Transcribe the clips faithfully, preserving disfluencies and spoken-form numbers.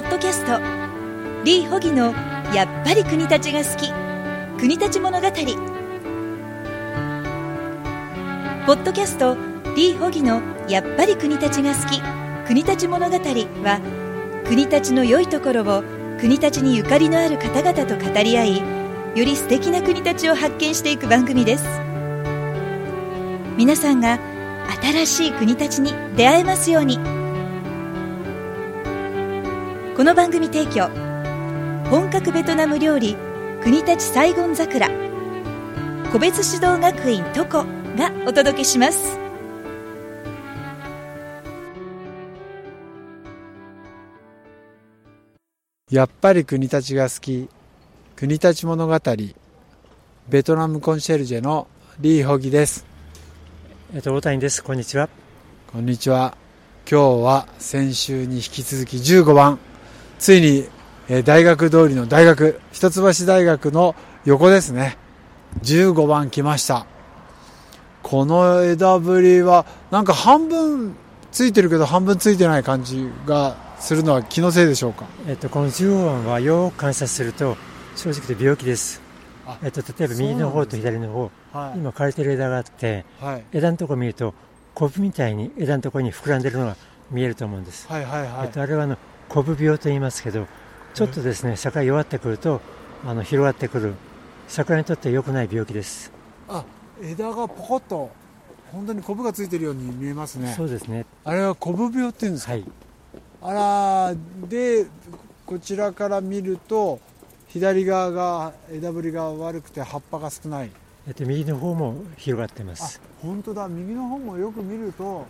ポッドキャスト、リー・ホギのやっぱり国立が好き、国立物語。ポッドキャスト、リー・ホギのやっぱり国立が好き、国立物語は、国立の良いところを国立にゆかりのある方々と語り合い、より素敵な国立を発見していく番組です。皆さんが新しい国立に出会えますように。この番組提供、本格ベトナム料理国立サイゴン桜、個別指導学院トコがお届けします。やっぱり国立が好き、国立物語。ベトナムコンシェルジェのリー・ホギです。えっと、大谷です。こんにちは。こんにちは。今日は先週に引き続きじゅうごばん、ついに、えー、大学通りの大学、一橋大学の横ですね。じゅうごばん来ました。この枝ぶりはなんか半分ついてるけど半分ついてない感じがするのは気のせいでしょうか。えっと、このじゅうごばんはよく観察すると正直で病気です。えっと、例えば右の方と左の方、はい、今枯れてる枝があって、はい、枝のところ見るとコブみたいに枝のところに膨らんでるのが見えると思うんです。はいはいはい。えっと、あれはあのコブ病と言いますけど、ちょっとですね、坂弱ってくるとあの広がってくる、桜にとって良くない病気です。あ、枝がポコッと本当にコブがついてるように見えますね。そうですね。あれはコブ病って言うんですか。はい。あら、でこちらから見ると左側が枝ぶりが悪くて葉っぱが少ない。えっと、右の方も広がってます。あ、本当だ。右の方もよく見ると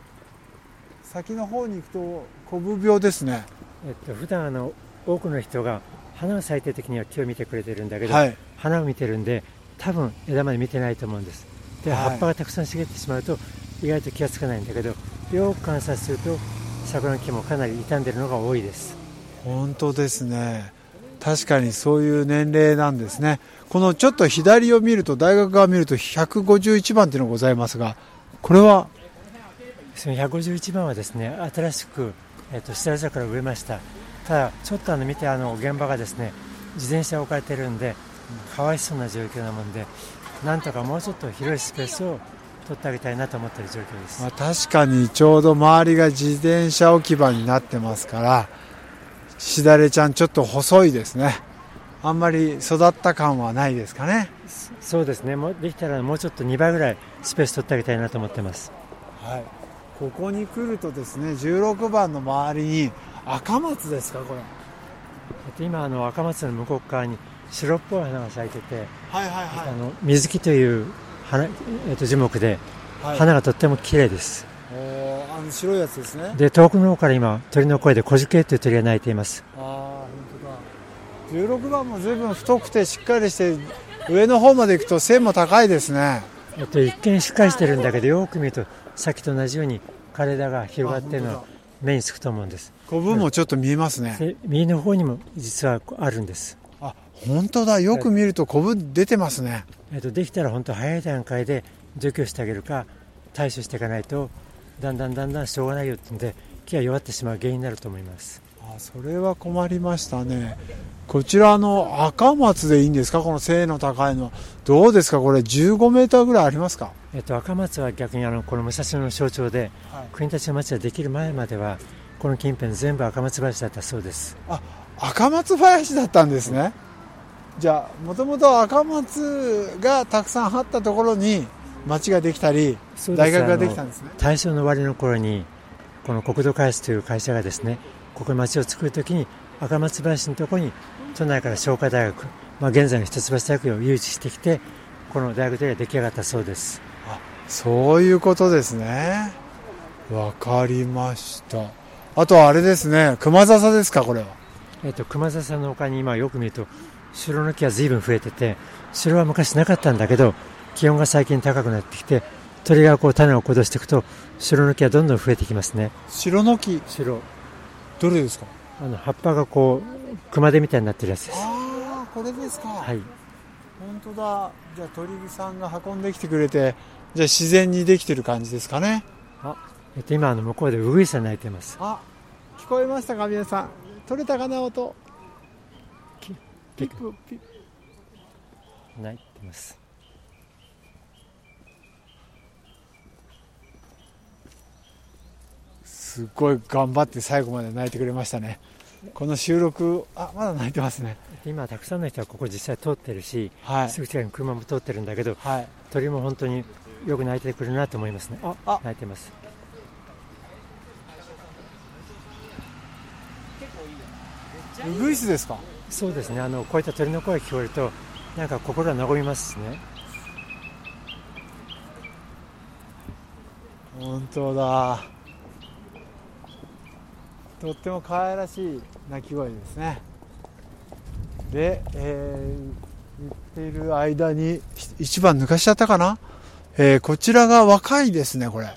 先の方に行くとコブ病ですね。えっと、普段あの多くの人が花が咲いてる時には木を見てくれてるんだけど、はい、花を見てるんで多分枝まで見てないと思うんです。で、はい、葉っぱがたくさん茂ってしまうと意外と気がつかないんだけど、よく観察すると桜の木もかなり傷んでるのが多いです。本当ですね。確かにそういう年齢なんですね。このちょっと左を見ると、大学側を見るとひゃくごじゅういちばんというのがございますが、これはそのひゃくごじゅういちばんはですね、新しく、えっと、下桜を植えました。ただちょっとあの見て、あの現場がですね、自転車を置かれてるんでかわいそうな状況なもんで、なんとかもうちょっと広いスペースを取ってあげたいなと思っている状況です。まあ、確かにちょうど周りが自転車置き場になってますから、しだれちゃんちょっと細いですね。あんまり育った感はないですかね。そうですね。もうできたらもうちょっとにばいぐらいスペース取ってあげたいなと思ってます。はい。ここに来るとですね、じゅうろくばんの周りに赤松ですか、これ。今あの赤松の向こう側に白っぽい花が咲いてて、はいはいはい、あの水木という花、えっと、樹木で、はい、花がとっても綺麗です。あの白いやつですね。で、遠くの方から今鳥の声で小樹という鳥が鳴いています。あ、本当だ。じゅうろくばんも随分太くてしっかりして、上の方まで行くと背も高いですね。えっと、一見しっかりしてるんだけど、よく見るとさっきと同じように枯れ枝が広がっているのが目につくと思うんです。コブもちょっと見えますね。右の方にも実はあるんです。あ、本当だ。よく見るとコブ出てますね。えっと、できたら本当早い段階で除去してあげるか対処していかないと、だんだんだんだんしょうがないよってんで、木が弱ってしまう原因になると思います。あ、それは困りましたね。こちらの赤松でいいんですか、この背の高いの。どうですか、これじゅうごメーターぐらいありますか。えっと、赤松は逆にあのこの武蔵野の象徴で、はい、国立の町ができる前まではこの近辺全部赤松林だったそうです。あ、赤松林だったんですね。じゃあもともと赤松がたくさん張ったところに町ができたり大学ができたんですね。大正の終わりの頃にこの国土開発という会社がですね、ここに町を作るときに赤松林のところに都内から商科大学、まあ、現在の一橋大学を誘致してきて、この大学で出来上がったそうです。あ、そういうことですね。わかりました。あとはあれですね、熊笹ですか、これは。えっと、熊笹の他に今よく見ると白の木が随分増えてて、白は昔なかったんだけど気温が最近高くなってきて、鳥がこう種をこどしていくと白の木はどんどん増えてきますね。白の木、白どれですか。あの葉っぱがこう熊手みたいになってるやつです。ああ、これですか。はい。本当だ。じゃあ鳥さんが運んできてくれて、じゃあ自然にできてる感じですかね。あ、えっと、今あの向こうでウグイスが鳴いてます。あ、聞こえましたか皆さん。取れたかな音。ピップピップ。泣いてます。すごい頑張って最後まで泣いてくれましたね。この収録、あ、まだ泣いてますね。今たくさんの人はここ実際通ってるし、はい、すぐ近くに車も通ってるんだけど、はい、鳥も本当によく泣いてくるなと思いますね。ああ、泣いてます。ウグイスですか。そうですね、あのこういった鳥の声が聞こえるとなんか心が和みますね。本当だ、とっても可愛らしい鳴き声ですね。で、えー、言っている間に一番抜かしちゃったかな、えー、こちらが若いですね。これ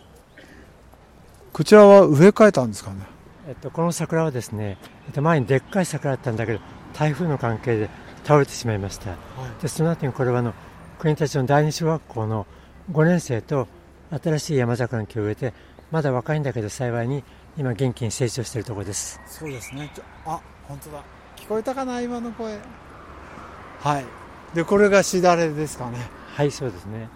こちらは植え替えたんですかね。えっと、この桜はですね、えっと、前にでっかい桜だったんだけど台風の関係で倒れてしまいました、はい、でその後にこれはあの国立の第二小学校のごねん生と新しい山桜の木を植えて、まだ若いんだけど幸いに今元気に成長しているところです。そうですね。あ、本当だ、聞こえたかな今の声。はい。でこれがしだれですかね。はい、そうですね。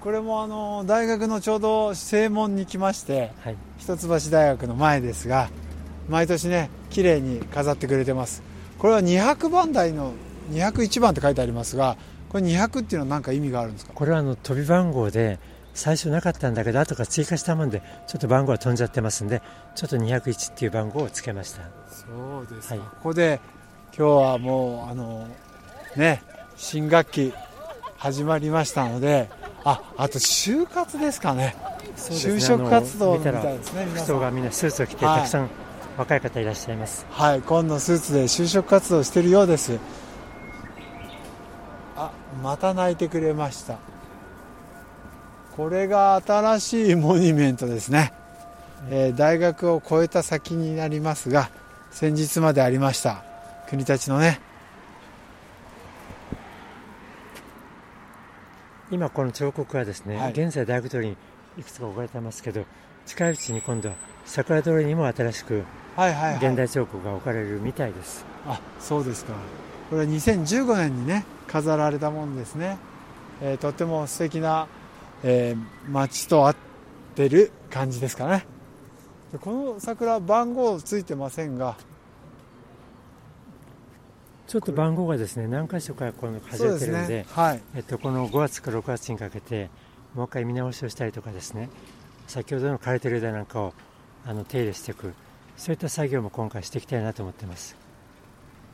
これもあの大学のちょうど正門に来まして、はい、一橋大学の前ですが、毎年ね綺麗に飾ってくれてます。これはにひゃくばん台のにひゃくいちばんって書いてありますが、これにひゃくっていうのは何か意味があるんですか。これはあの飛び番号で最初なかったんだけど後から追加したもんでちょっと番号は飛んじゃってますんで、ちょっとにひゃくいちっていう番号をつけました。そうですか、はい、ここで今日はもうあのね新学期始まりましたので、あ、あと就活ですかね。そうですね、就職活動みたいですね。服装がみんなスーツを着て、はい、たくさん若い方いらっしゃいます。はい、紺のスーツで就職活動しているようです。あ、また泣いてくれました。これが新しいモニュメントですね、えー、大学を越えた先になりますが、先日までありました国立のね。今この彫刻はですね、はい、現在大学通りにいくつか置かれてますけど、近いうちに今度桜通りにも新しく現代彫刻が置かれるみたいです、はいはいはい、あ、そうですか。これはにせんじゅうごねんにね飾られたものですね、えー、とっても素敵なえー、街と合ってる感じですかね。この桜番号ついてませんが、ちょっと番号がですね何箇所かこの外れてるん で, で、ね、はい、えっと、このごがつからろくがつにかけてもう一回見直しをしたりとかですね、先ほどの枯れてる枝なんかをあの手入れしていく、そういった作業も今回していきたいなと思ってます。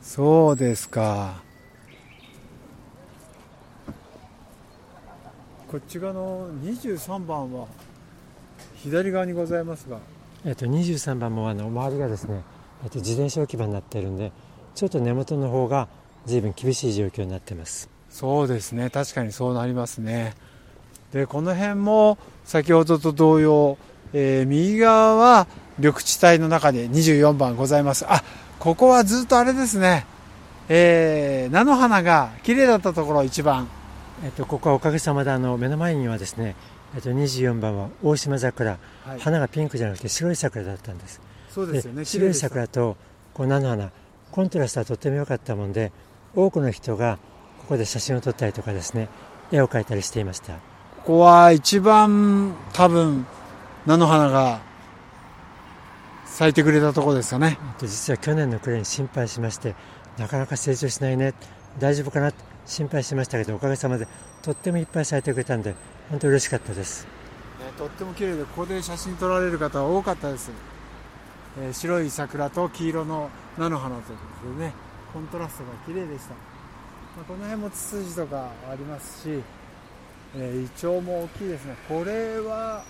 そうですか。こっち側のにじゅうさんばんは左側にございますが、えっと、にじゅうさんばんもあの周りがですね、えっと、自転車置き場になっているんで、ちょっと根元の方が随分厳しい状況になってます。そうですね、確かにそうなりますね。でこの辺も先ほどと同様、えー、右側は緑地帯の中でにじゅうよんばんございます。あ、ここはずっとあれですね、えー、菜の花が綺麗だったところいちばん、えっと、ここはおかげさまであの目の前にはですね、えっと、にじゅうよんばんは大島桜、はい、花がピンクじゃなくて白い桜だったんです。そうですよね、で白い桜とこう菜の花、コントラストはとっても良かったもんで、多くの人がここで写真を撮ったりとかですね、絵を描いたりしていました。ここは一番多分菜の花が咲いてくれたところですかね、えっと、実は去年の暮れに心配しまして、なかなか成長しないね、大丈夫かなって心配しましたけど、おかげさまでとってもいっぱい咲いてくれたんで本当に嬉しかったです、えー、とっても綺麗で、ここで写真撮られる方は多かったです、えー、白い桜と黄色の菜の花ということでね、コントラストが綺麗でした、まあ、この辺もツツジとかありますし、えー、イチョウも大きいですね。これは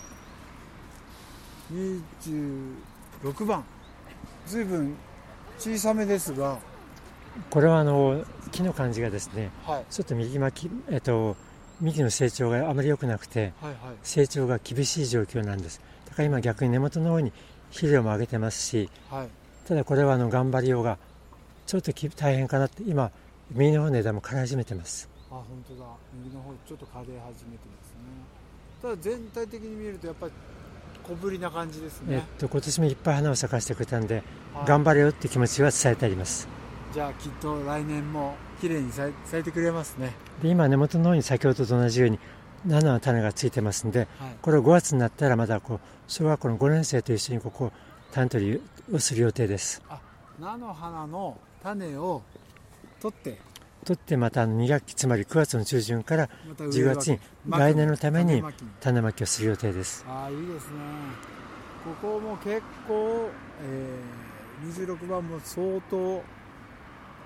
にじゅうろくばん、随分小さめですが、これはあの木の感じがですね、はい、ちょっと右巻き、えっと、幹の成長があまり良くなくて、はいはい、成長が厳しい状況なんです。だから今逆に根元の方に肥料も上げてますし、はい、ただこれはあの頑張りようがちょっと大変かなって、今右の方の枝も枯れ始めてます。あ、本当だ、右の方ちょっと枯れ始めてますね。ただ全体的に見るとやっぱり小ぶりな感じですね。えっと、今年もいっぱい花を咲かせてくれたんで、はい、頑張れよって気持ちは伝えてあります。じゃあきっと来年もきれいに咲いてくれますね。で今根元の方に先ほどと同じように菜の種がついてますんで、はい、これをごがつになったらまだこう小学校のごねん生と一緒にここ種取りをする予定です。あ、菜の花の種を取って取ってまたにがっき、つまりくがつの中旬からじゅうがつに来年のために種まきをする予定です。あ、いいですね。ここも結構、えー、にじゅうろくばんも相当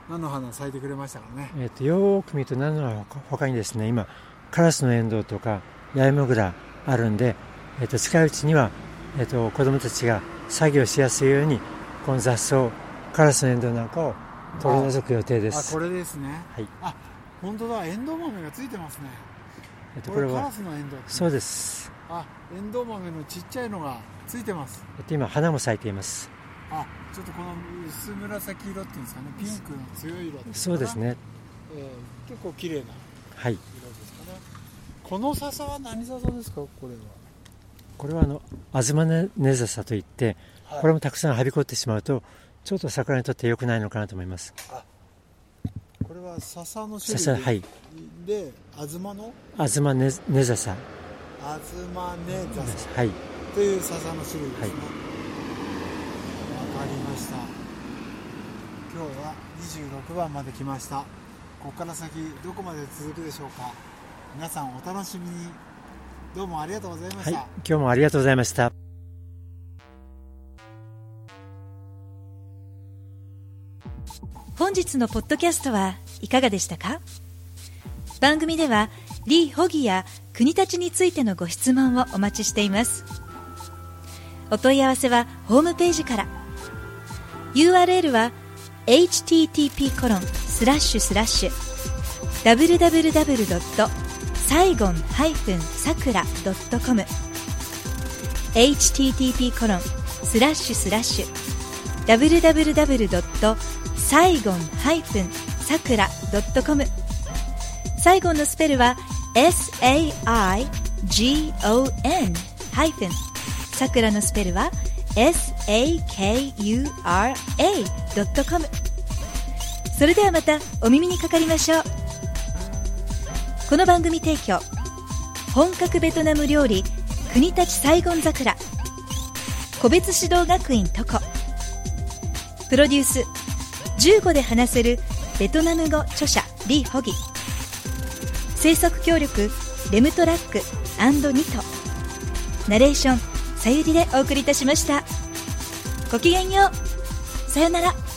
菜の花咲いてくれましたからね、えー、とよく見ると菜の花他にですね、今カラスのエンドウとかヤエモグラあるんで、えー、と近いうちには、えー、と子どもたちが作業しやすいようにこの雑草、カラスのエンドウなんかを取り除く予定です。あ、これですね、はい、あ、本当だ、エンドウ豆がついてますね、えっと、これはカラスのエンドウ、ね、そうです。あ、エンドウ豆のちっちゃいのがついてます。えっと、今花も咲いています。あ、ちょっとこの薄紫色っていうんですかね、ピンクの強い色ですか。そうですね、えー、結構綺麗な色ですかね、はい、この笹は何笹ですか。これはこれはあのアズマネザサといって、はい、これもたくさんはびこってしまうとちょっと桜にとって良くないのかなと思います。あ、これは笹の種類 で, 笹、はい、でアズマのアズマネザサアズマネザサ、はい、という笹の種類ですね、はい、分かりました。今日はにじゅうろくばんまで来ました。ここから先どこまで続くでしょうか。皆さんお楽しみに。どうもありがとうございました、はい、今日もありがとうございました。本日のポッドキャストはいかがでしたか。番組では李保義や国立についてのご質問をお待ちしています。お問い合わせはホームページから。 ユーアールエル は エイチティーティーピーコロンスラッシュスラッシュダブリュダブリュダブリュドットサイゴンサクラドットコム エイチティーティーピーコロンスラッシュスラッシュダブリュダブリュダブリュドットサイゴンサクラドットコム サイゴンのスペルは エスエーアイジーオーエン ハイフン、さくらのスペルは エスエーケーユーアールエードットコム。 それではまたお耳にかかりましょう。この番組提供、本格ベトナム料理国立サイゴン桜、個別指導学院トコ、プロデュースじゅうごで話せるベトナム語著者李保義、制作協力レムトラック&ニト、ナレーションさゆりでお送りいたしました。ごきげんよう、さよなら。